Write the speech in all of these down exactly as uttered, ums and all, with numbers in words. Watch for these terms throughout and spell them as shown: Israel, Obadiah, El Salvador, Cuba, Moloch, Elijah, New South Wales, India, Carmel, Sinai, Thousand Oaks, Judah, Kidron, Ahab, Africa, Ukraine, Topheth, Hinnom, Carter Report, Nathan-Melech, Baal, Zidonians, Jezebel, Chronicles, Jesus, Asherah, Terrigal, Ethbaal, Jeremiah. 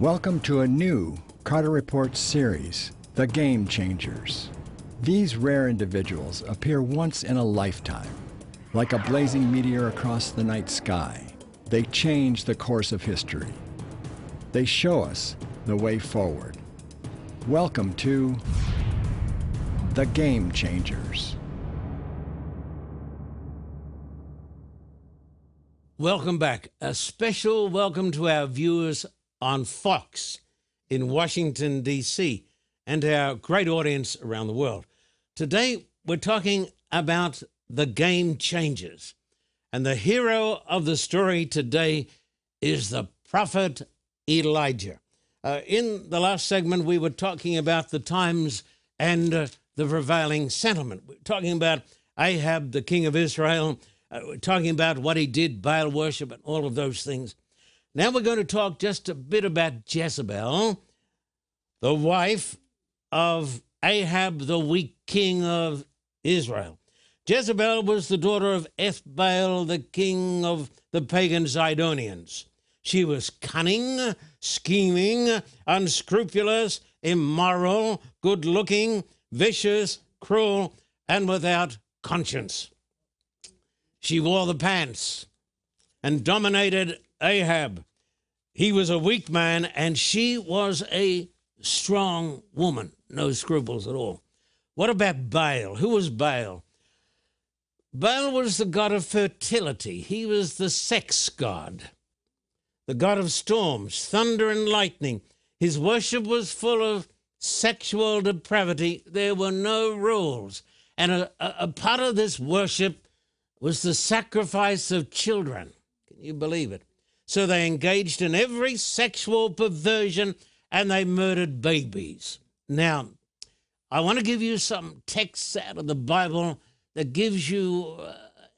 Welcome to a new Carter Report series, The Game Changers. These rare individuals appear once in a lifetime. Like a blazing meteor across the night sky, they change the course of history. They show us the way forward. Welcome to The Game Changers. Welcome back. A special welcome to our viewers on Fox in Washington, D C, and our great audience around the world. Today, we're talking about the game changers. And the hero of the story today is the prophet Elijah. Uh, in the last segment, we were talking about the times and uh, the prevailing sentiment. We're talking about Ahab, the king of Israel. Uh, we're talking about what he did, Baal worship, and all of those things. Now we're going to talk just a bit about Jezebel, the wife of Ahab, the weak king of Israel. Jezebel was the daughter of Ethbaal, the king of the pagan Zidonians. She was cunning, scheming, unscrupulous, immoral, good-looking, vicious, cruel, and without conscience. She wore the pants and dominated Ahab. He was a weak man, and she was a strong woman. No scruples at all. What about Baal? Who was Baal? Baal was the god of fertility. He was the sex god, the god of storms, thunder and lightning. His worship was full of sexual depravity. There were no rules. And a, a, a part of this worship was the sacrifice of children. Can you believe it? So they engaged in every sexual perversion and they murdered babies. Now, I want to give you some texts out of the Bible that gives you uh,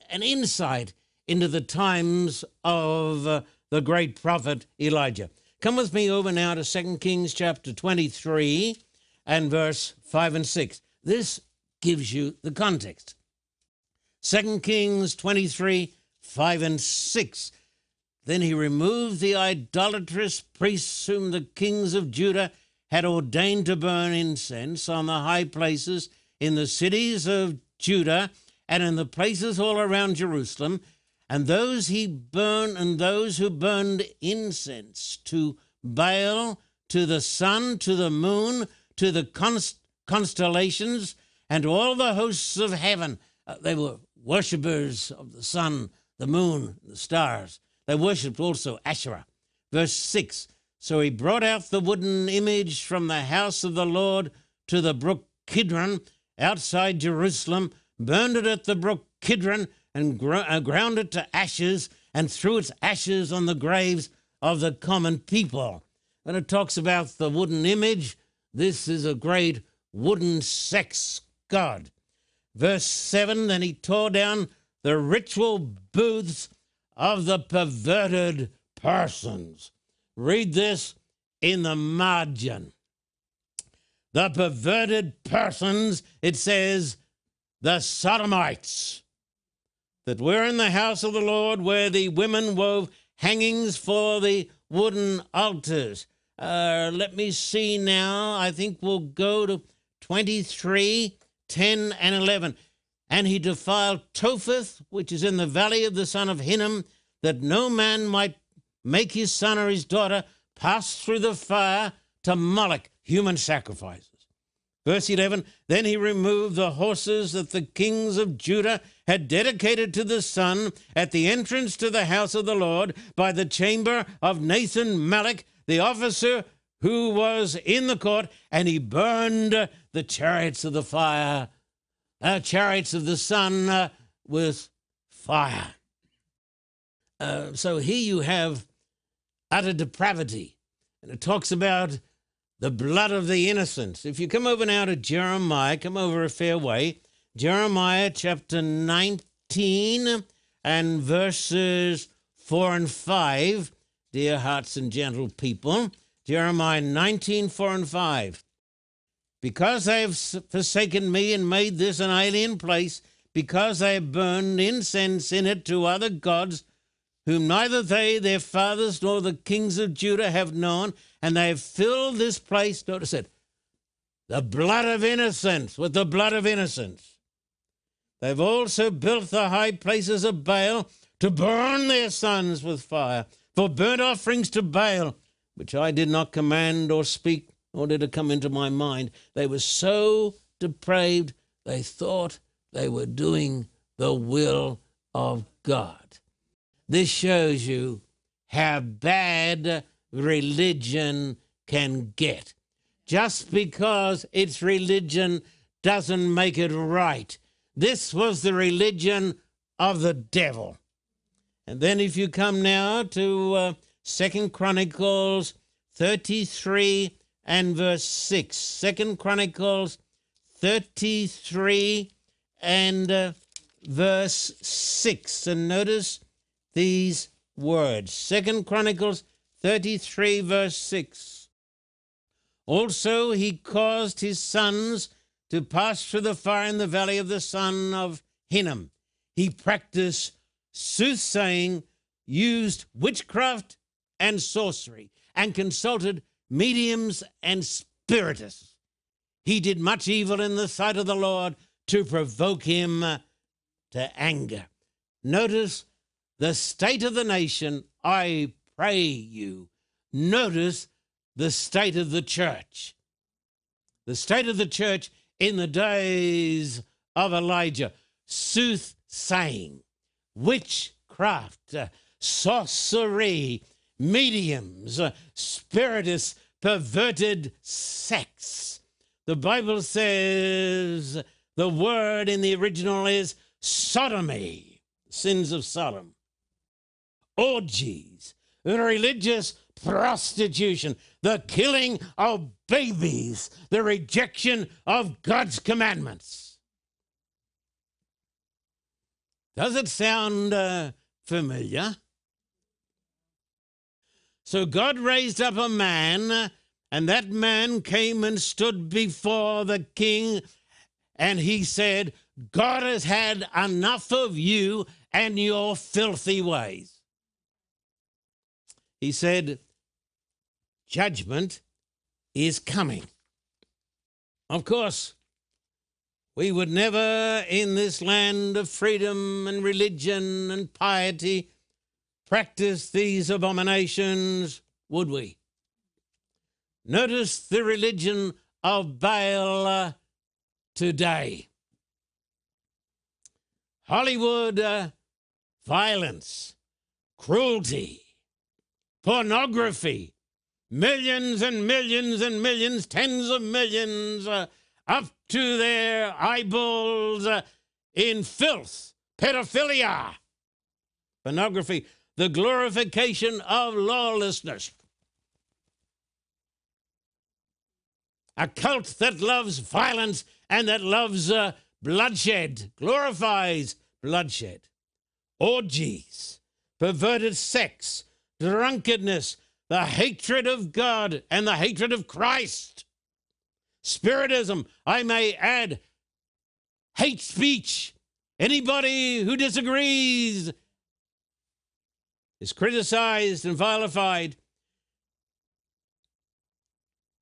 an insight into the times of uh, the great prophet Elijah. Come with me over now to Second Kings chapter twenty-three and verse five and six. This gives you the context. Second Kings twenty-three, five and six. Then he removed the idolatrous priests whom the kings of Judah had ordained to burn incense on the high places in the cities of Judah and in the places all around Jerusalem, and those he burned, and those who burned incense to Baal, to the sun, to the moon, to the const constellations, and all the hosts of heaven. Uh, they were worshippers of the sun, the moon, the stars. They worshipped also Asherah. Verse six, so he brought out the wooden image from the house of the Lord to the brook Kidron, outside Jerusalem, burned it at the brook Kidron, and gro uh, ground it to ashes, and threw its ashes on the graves of the common people. When it talks about the wooden image, this is a great wooden sex god. Verse seven, then he tore down the ritual booths of the perverted persons. Read this in the margin. The perverted persons, it says, the Sodomites that were in the house of the Lord, where the women wove hangings for the wooden altars. Uh, let me see now. I think we'll go to twenty-three, ten and eleven. And he defiled Topheth, which is in the valley of the son of Hinnom, that no man might make his son or his daughter pass through the fire to Moloch, human sacrifices. Verse eleven, then he removed the horses that the kings of Judah had dedicated to the sun at the entrance to the house of the Lord by the chamber of Nathan-Melech, the officer who was in the court, and he burned the chariots of the fire, uh, chariots of the sun uh, with fire. Uh, so here you have utter depravity. And it talks about the blood of the innocents. If you come over now to Jeremiah, come over a fair way. Jeremiah chapter nineteen and verses four and five. Dear hearts and gentle people. Jeremiah nineteen, four and five. Because they have forsaken me and made this an alien place, because they have burned incense in it to other gods, whom neither they, their fathers, nor the kings of Judah have known, and they have filled this place, notice it, the blood of innocence, with the blood of innocence. They've also built the high places of Baal to burn their sons with fire, for burnt offerings to Baal, which I did not command or speak, nor did it come into my mind. They were so depraved, they thought they were doing the will of God. This shows you how bad religion can get. Just because it's religion doesn't make it right. This was the religion of the devil. And then if you come now to uh, Second Chronicles thirty-three and verse six. Second Chronicles thirty-three and uh, verse six. And notice these words. Second Chronicles thirty-three verse six. Also he caused his sons to pass through the fire in the valley of the son of Hinnom. He practiced soothsaying, used witchcraft and sorcery, and consulted mediums and spiritists. He did much evil in the sight of the Lord to provoke him to anger. Notice the state of the nation, I pray you. Notice the state of the church. The state of the church in the days of Elijah. Soothsaying, witchcraft, uh, sorcery, mediums, uh, spiritists, perverted sex. The Bible says the word in the original is sodomy, sins of Sodom. Orgies, religious prostitution, the killing of babies, the rejection of God's commandments. Does it sound uh, familiar? So God raised up a man, and that man came and stood before the king, and he said, God has had enough of you and your filthy ways. He said, judgment is coming. Of course, we would never in this land of freedom and religion and piety practice these abominations, would we? Notice the religion of Baal today. Hollywood uh, violence, cruelty, pornography, millions and millions and millions, tens of millions, uh, up to their eyeballs uh, in filth, pedophilia, pornography, the glorification of lawlessness. A cult that loves violence and that loves uh, bloodshed, glorifies bloodshed. Orgies, perverted sex, drunkenness, the hatred of God and the hatred of Christ. Spiritism, I may add, hate speech. Anybody who disagrees is criticized and vilified.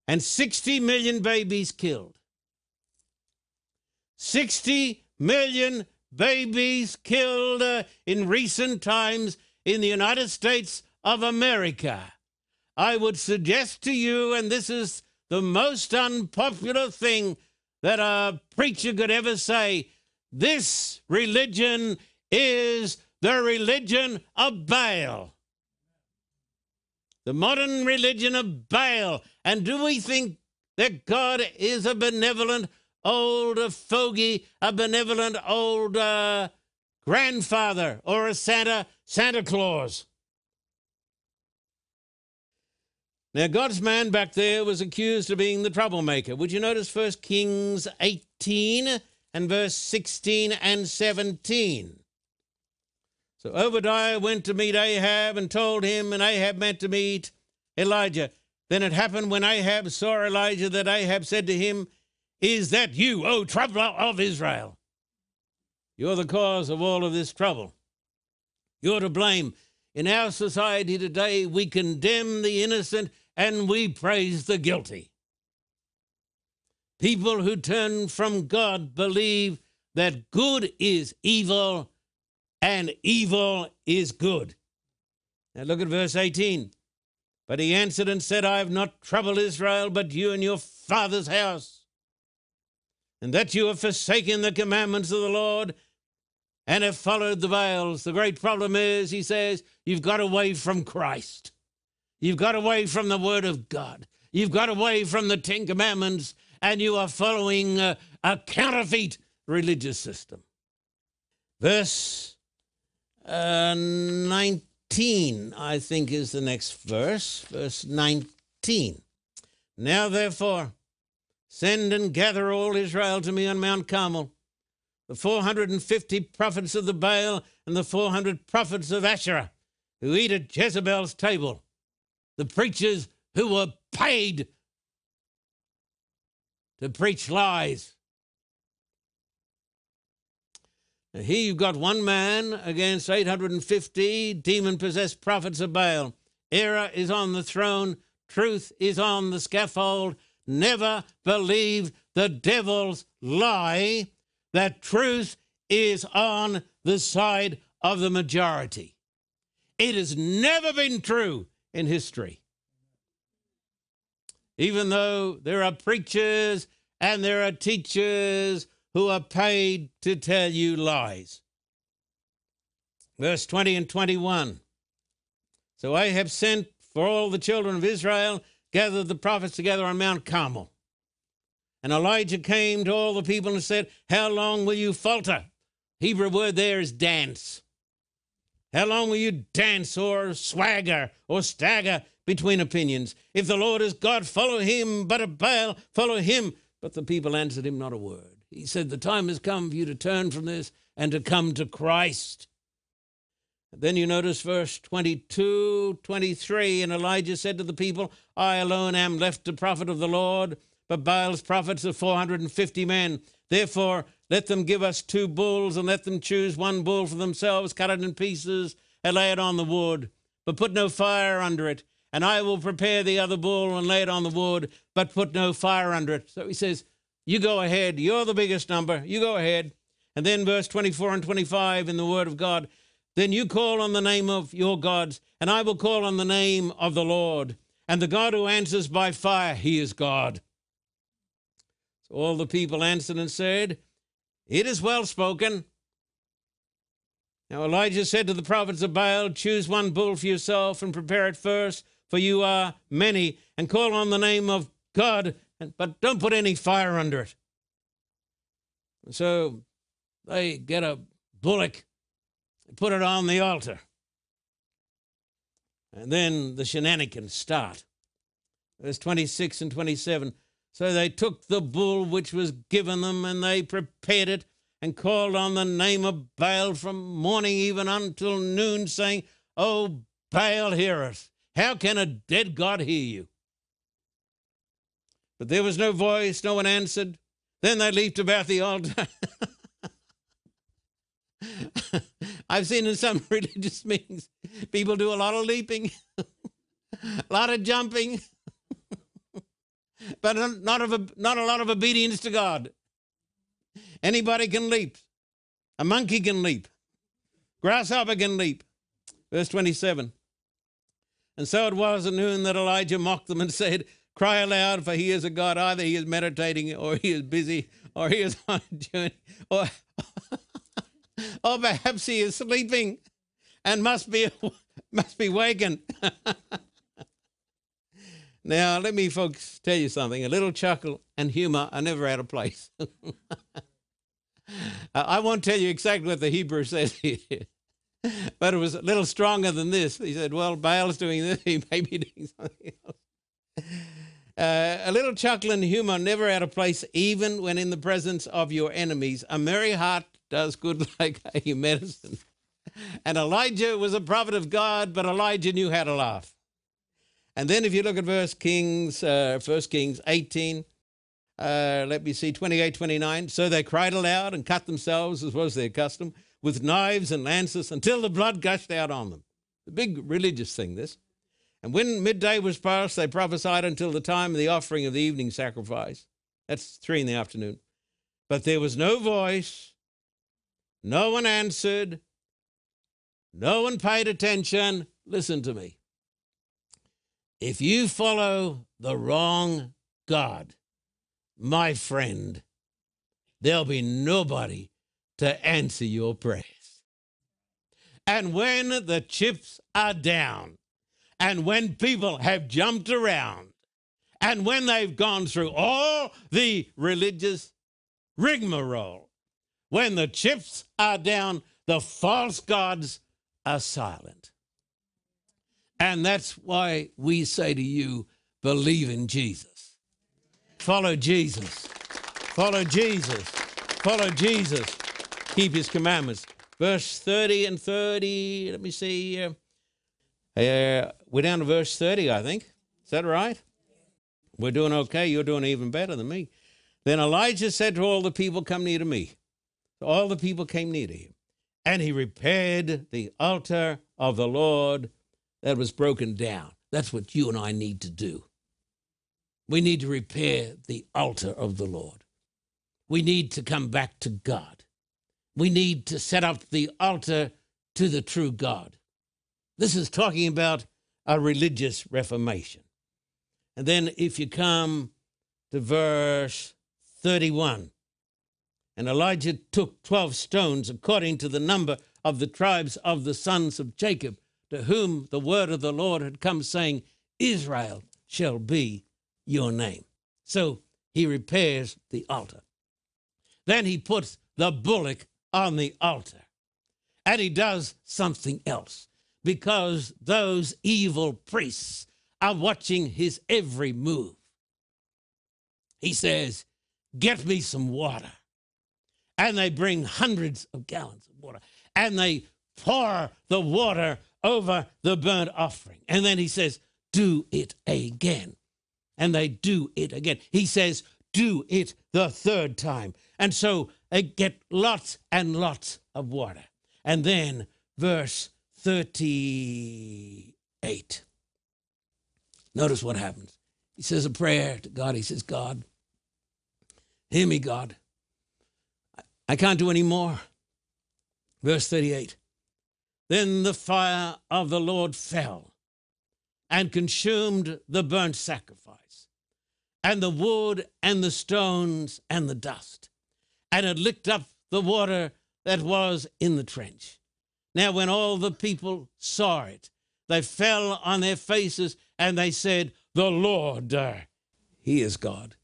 And sixty million babies killed. sixty million babies killed uh, in recent times in the United States of America. I would suggest to you, and this is the most unpopular thing that a preacher could ever say, this religion is the religion of Baal. The modern religion of Baal. And do we think that God is a benevolent old fogey, a benevolent old uh, grandfather, or a Santa, Santa Claus? Now, God's man back there was accused of being the troublemaker. Would you notice First Kings eighteen and verse sixteen and seventeen? So Obadiah went to meet Ahab and told him, and Ahab meant to meet Elijah. Then it happened when Ahab saw Elijah that Ahab said to him, is that you, O troubler of Israel? You're the cause of all of this trouble. You're to blame. In our society today, we condemn the innocent and we praise the guilty. People who turn from God believe that good is evil and evil is good. Now look at verse eighteen. But he answered and said, I have not troubled Israel, but you and your father's house, and that you have forsaken the commandments of the Lord and have followed the Baals. The great problem is, he says, you've got away from Christ. You've got away from the Word of God. You've got away from the Ten Commandments, and you are following a, a counterfeit religious system. Verse uh, nineteen, I think, is the next verse. Verse nineteen. Now, therefore, send and gather all Israel to me on Mount Carmel, the four hundred fifty prophets of the Baal and the four hundred prophets of Asherah, who eat at Jezebel's table, the preachers who were paid to preach lies. Now here you've got one man against eight hundred fifty demon-possessed prophets of Baal. Error is on the throne. Truth is on the scaffold. Never believe the devil's lie that truth is on the side of the majority. It has never been true in history. Even though there are preachers and there are teachers who are paid to tell you lies. Verse twenty and twenty-one. So Ahab sent for all the children of Israel, gathered the prophets together on Mount Carmel. And Elijah came to all the people and said, how long will you falter? Hebrew word there is dance. How long will you dance or swagger or stagger between opinions? If the Lord is God, follow him, but of Baal, follow him. But the people answered him not a word. He said, the time has come for you to turn from this and to come to Christ. And then you notice verse twenty-two, twenty-three, and Elijah said to the people, I alone am left to prophet of the Lord, but Baal's prophets are four hundred fifty men. Therefore, let them give us two bulls, and let them choose one bull for themselves, cut it in pieces, and lay it on the wood, but put no fire under it. And I will prepare the other bull and lay it on the wood, but put no fire under it. So he says, you go ahead. You're the biggest number. You go ahead. And then verse twenty-four and twenty-five in the word of God, then you call on the name of your gods, and I will call on the name of the Lord. And the God who answers by fire, he is God. So all the people answered and said, it is well spoken. Now Elijah said to the prophets of Baal, choose one bull for yourself and prepare it first, for you are many, and call on the name of God, but don't put any fire under it. And so they get a bullock and put it on the altar. And then the shenanigans start. Verse twenty-six and twenty-seven. So they took the bull which was given them, and they prepared it, and called on the name of Baal from morning even until noon, saying, O Baal, hear us. How can a dead God hear you? But there was no voice, no one answered. Then they leaped about the altar. I've seen in some religious meetings, people do a lot of leaping, a lot of jumping, but not, of a, not a lot of obedience to God. Anybody can leap. A monkey can leap. Grasshopper can leap. Verse twenty-seven. And so it was at noon that Elijah mocked them and said, cry aloud, for he is a God. Either he is meditating, or he is busy, or he is on a journey, or, or perhaps he is sleeping and must be, must be wakened. Now, let me, folks, tell you something. A little chuckle and humor are never out of place. I won't tell you exactly what the Hebrew says here, but it was a little stronger than this. He said, well, Baal's doing this. He may be doing something else. Uh, a little chuckle and humor never out of place, even when in the presence of your enemies. A merry heart does good like a medicine. And Elijah was a prophet of God, but Elijah knew how to laugh. And then if you look at verse Kings, uh, First Kings eighteen, uh, let me see, twenty-eight, twenty-nine. So they cried aloud and cut themselves, as was their custom, with knives and lances until the blood gushed out on them. The big religious thing, this. And when midday was past, they prophesied until the time of the offering of the evening sacrifice. That's three in the afternoon. But there was no voice. No one answered. No one paid attention. Listen to me. If you follow the wrong God, my friend, there'll be nobody to answer your prayers. And when the chips are down, and when people have jumped around, and when they've gone through all the religious rigmarole, when the chips are down, the false gods are silent. And that's why we say to you, believe in Jesus. Follow Jesus. Follow Jesus. Follow Jesus. Keep his commandments. Verse thirty and thirty, let me see. Uh, uh, we're down to verse thirty, I think. Is that right? We're doing okay. You're doing even better than me. Then Elijah said to all the people, come near to me. So all the people came near to him. And he repaired the altar of the Lord that was broken down. That's what you and I need to do. We need to repair the altar of the Lord. We need to come back to God. We need to set up the altar to the true God. This is talking about a religious reformation. And then if you come to verse thirty-one, and Elijah took twelve stones according to the number of the tribes of the sons of Jacob, to whom the word of the Lord had come, saying, Israel shall be your name. So he repairs the altar. Then he puts the bullock on the altar. And he does something else, because those evil priests are watching his every move. He says, get me some water. And they bring hundreds of gallons of water, and they pour the water over the burnt offering. And then he says, do it again. And they do it again. He says, do it the third time. And so they get lots and lots of water. And then verse thirty-eight. Notice what happens. He says a prayer to God. He says, God, hear me, God. I can't do any more. Verse thirty-eight. Then the fire of the Lord fell and consumed the burnt sacrifice and the wood and the stones and the dust, and it licked up the water that was in the trench. Now when all the people saw it, they fell on their faces and they said, the Lord, he is God.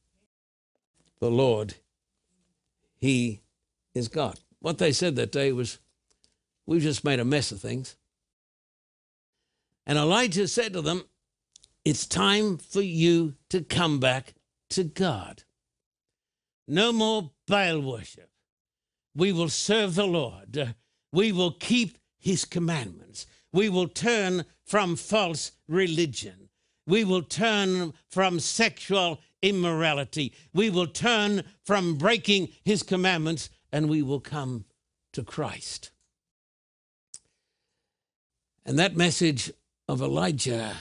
The Lord, he is God. What they said that day was, we've just made a mess of things. And Elijah said to them, it's time for you to come back to God. No more Baal worship. We will serve the Lord. We will keep his commandments. We will turn from false religion. We will turn from sexual immorality. We will turn from breaking his commandments, and we will come to Christ. And that message of Elijah,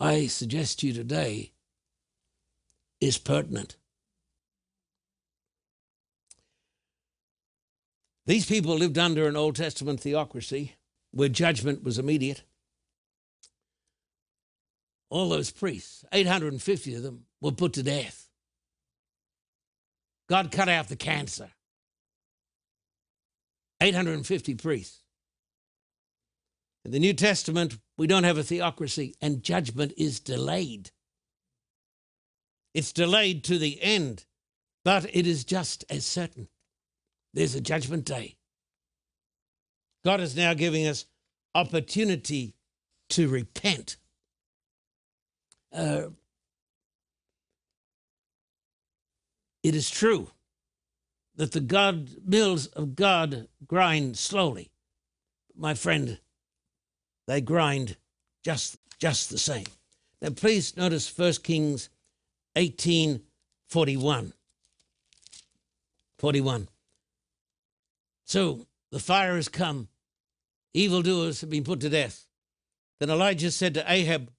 I suggest to you today, is pertinent. These people lived under an Old Testament theocracy where judgment was immediate. All those priests, eight hundred fifty of them, were put to death. God cut out the cancer. eight hundred fifty priests. In the New Testament, we don't have a theocracy, and judgment is delayed. It's delayed to the end, but it is just as certain. There's a judgment day. God is now giving us opportunity to repent. Uh, it is true that the God, mills of God grind slowly. My friend, they grind just, just the same. Now, please notice First Kings eighteen, forty-one. forty-one. So the fire has come. evildoers have been put to death. Then Elijah said to Ahab,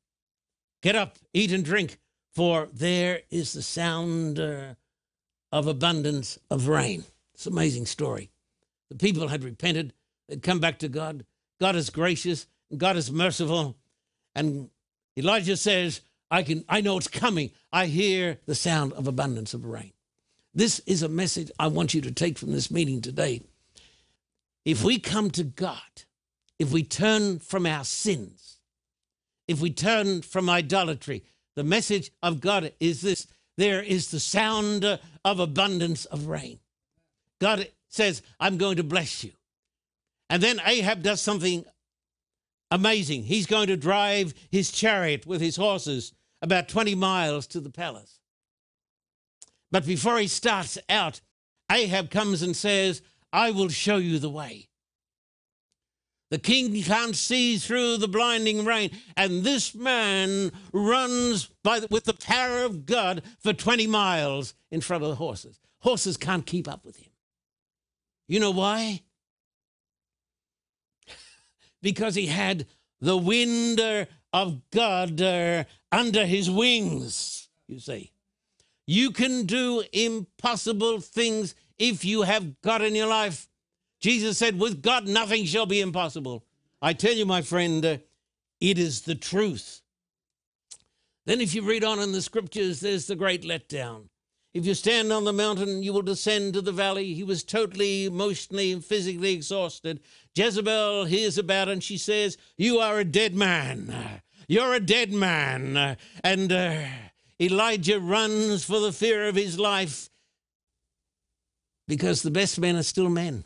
get up, eat and drink, for there is the sound uh, of abundance of rain. It's an amazing story. The people had repented. They'd come back to God. God is gracious. God is merciful. And Elijah says, I can, I know it's coming. I hear the sound of abundance of rain. This is a message I want you to take from this meeting today. If we come to God, if we turn from our sins, if we turn from idolatry, the message of God is this: there is the sound of abundance of rain. God says, I'm going to bless you. And then Ahab does something amazing. He's going to drive his chariot with his horses about twenty miles to the palace. But before he starts out, Ahab comes and says, I will show you the way. The king can't see through the blinding rain, and this man runs by the, with the power of God for twenty miles in front of the horses. Horses can't keep up with him. You know why? Because he had the wind of God under his wings, you see. You can do impossible things if you have God in your life. Jesus said, with God, nothing shall be impossible. I tell you, my friend, uh, it is the truth. Then if you read on in the scriptures, there's the great letdown. If you stand on the mountain, you will descend to the valley. He was totally, emotionally, and physically exhausted. Jezebel hears about it, and she says, you are a dead man. You're a dead man. And uh, Elijah runs for the fear of his life, because the best men are still men.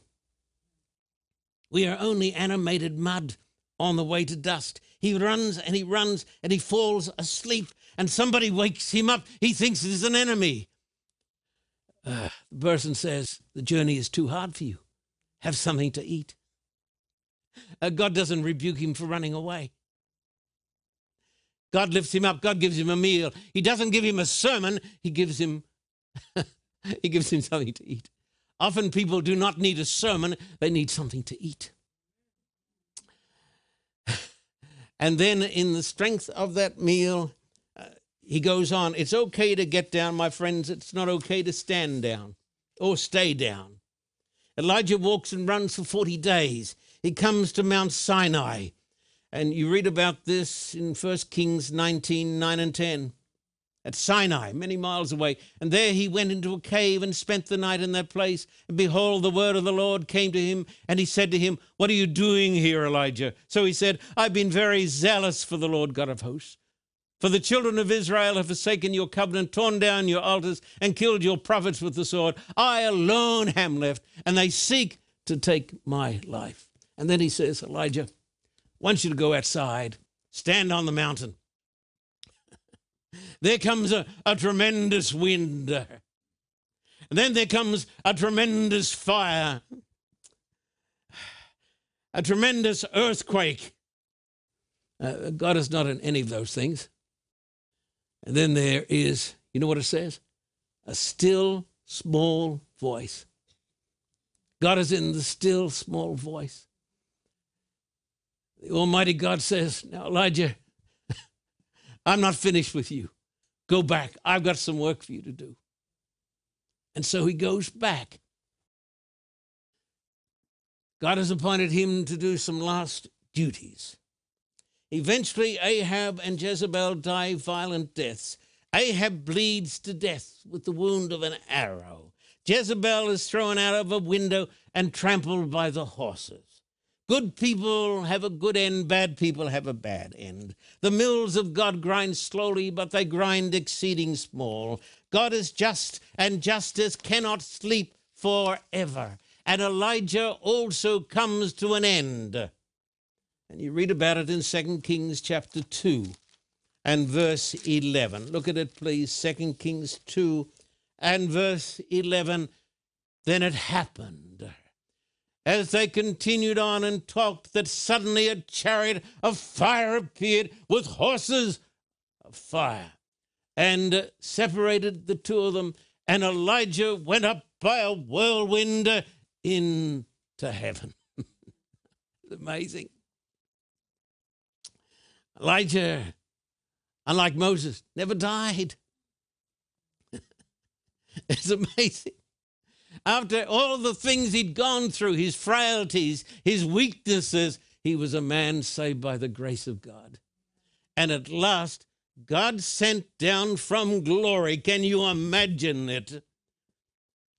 We are only animated mud on the way to dust. He runs and he runs and he falls asleep, and somebody wakes him up. He thinks there's an enemy. Uh, the person says, the journey is too hard for you. Have something to eat. Uh, God doesn't rebuke him for running away. God lifts him up. God gives him a meal. He doesn't give him a sermon. He gives him, he gives him something to eat. Often people do not need a sermon. They need something to eat. And then in the strength of that meal, he goes on, it's okay to get down, my friends. It's not okay to stand down or stay down. Elijah walks and runs for forty days. He comes to Mount Sinai. And you read about this in First Kings nineteen, nine and ten. At Sinai, many miles away. And there he went into a cave and spent the night in that place. And behold, the word of the Lord came to him. And he said to him, what are you doing here, Elijah? So he said, I've been very zealous for the Lord God of hosts. For the children of Israel have forsaken your covenant, torn down your altars, and killed your prophets with the sword. I alone am left, and they seek to take my life. And then he says, Elijah, I want you to go outside, stand on the mountain. There comes a, a tremendous wind. And then there comes a tremendous fire, a tremendous earthquake. Uh, God is not in any of those things. And then there is, you know what it says? A still, small voice. God is in the still, small voice. The Almighty God says, now, Elijah, I'm not finished with you. Go back. I've got some work for you to do. And so he goes back. God has appointed him to do some last duties. Eventually, Ahab and Jezebel die violent deaths. Ahab bleeds to death with the wound of an arrow. Jezebel is thrown out of a window and trampled by the horses. Good people have a good end. Bad people have a bad end. The mills of God grind slowly, but they grind exceeding small. God is just, and justice cannot sleep forever. And Elijah also comes to an end. And you read about it in Second Kings chapter two and verse eleven. Look at it, please. Second Kings two and verse eleven. Then it happened, as they continued on and talked, that suddenly a chariot of fire appeared with horses of fire and separated the two of them. And Elijah went up by a whirlwind into heaven. Amazing. Elijah, unlike Moses, never died. It's amazing. After all the things he'd gone through, his frailties, his weaknesses, he was a man saved by the grace of God. And at last, God sent down from glory. Can you imagine it?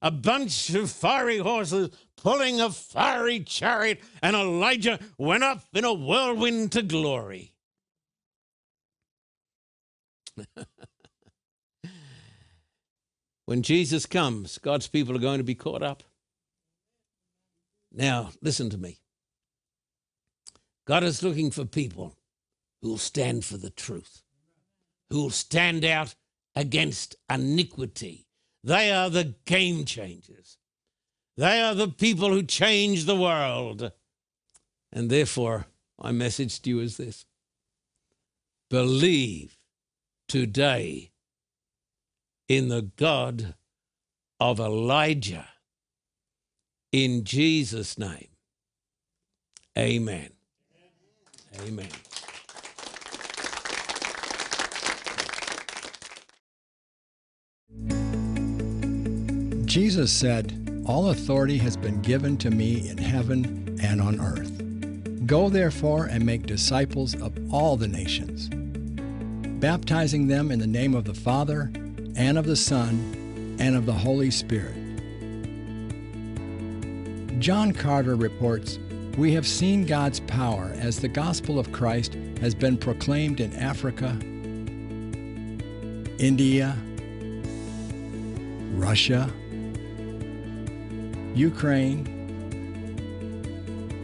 A bunch of fiery horses pulling a fiery chariot, and Elijah went up in a whirlwind to glory. When Jesus comes, God's people are going to be caught up. Now, listen to me. God is looking for people who will stand for the truth, who will stand out against iniquity. They are the game changers. They are the people who change the world. And therefore, my message to you is this. Believe today in the God of Elijah. In Jesus' name, amen. Amen. Amen. Jesus said, "All authority has been given to me in heaven and on earth. Go therefore and make disciples of all the nations, baptizing them in the name of the Father and of the Son and of the Holy Spirit." John Carter reports, "We have seen God's power as the gospel of Christ has been proclaimed in Africa, India, Russia, Ukraine,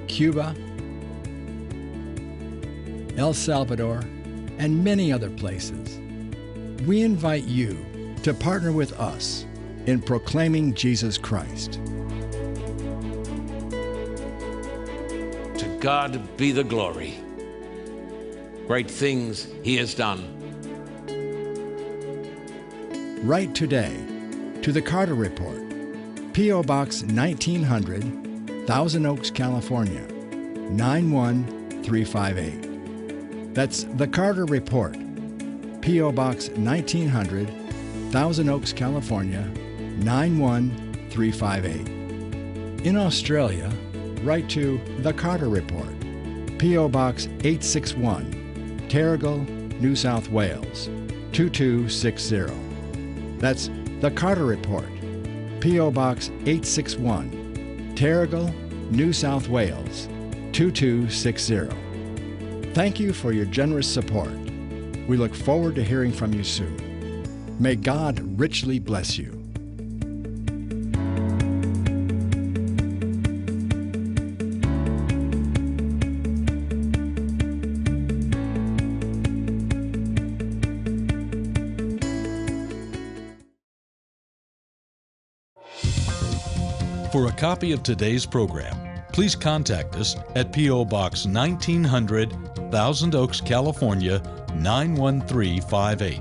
Cuba, El Salvador, and many other places. We invite you to partner with us in proclaiming Jesus Christ." To God be the glory. Great things He has done. Write today to the Carter Report, P O Box nineteen hundred, Thousand Oaks, California, nine one three five eight. That's The Carter Report, P O Box nineteen hundred, Thousand Oaks, California, nine one three five eight. In Australia, write to The Carter Report, P O Box eight six one, Terrigal, New South Wales, two two six zero. That's The Carter Report, P O Box eight six one, Terrigal, New South Wales, two two six zero. Thank you for your generous support. We look forward to hearing from you soon. May God richly bless you. For a copy of today's program, please contact us at P O Box nineteen hundred, Thousand Oaks, California, nine one three five eight.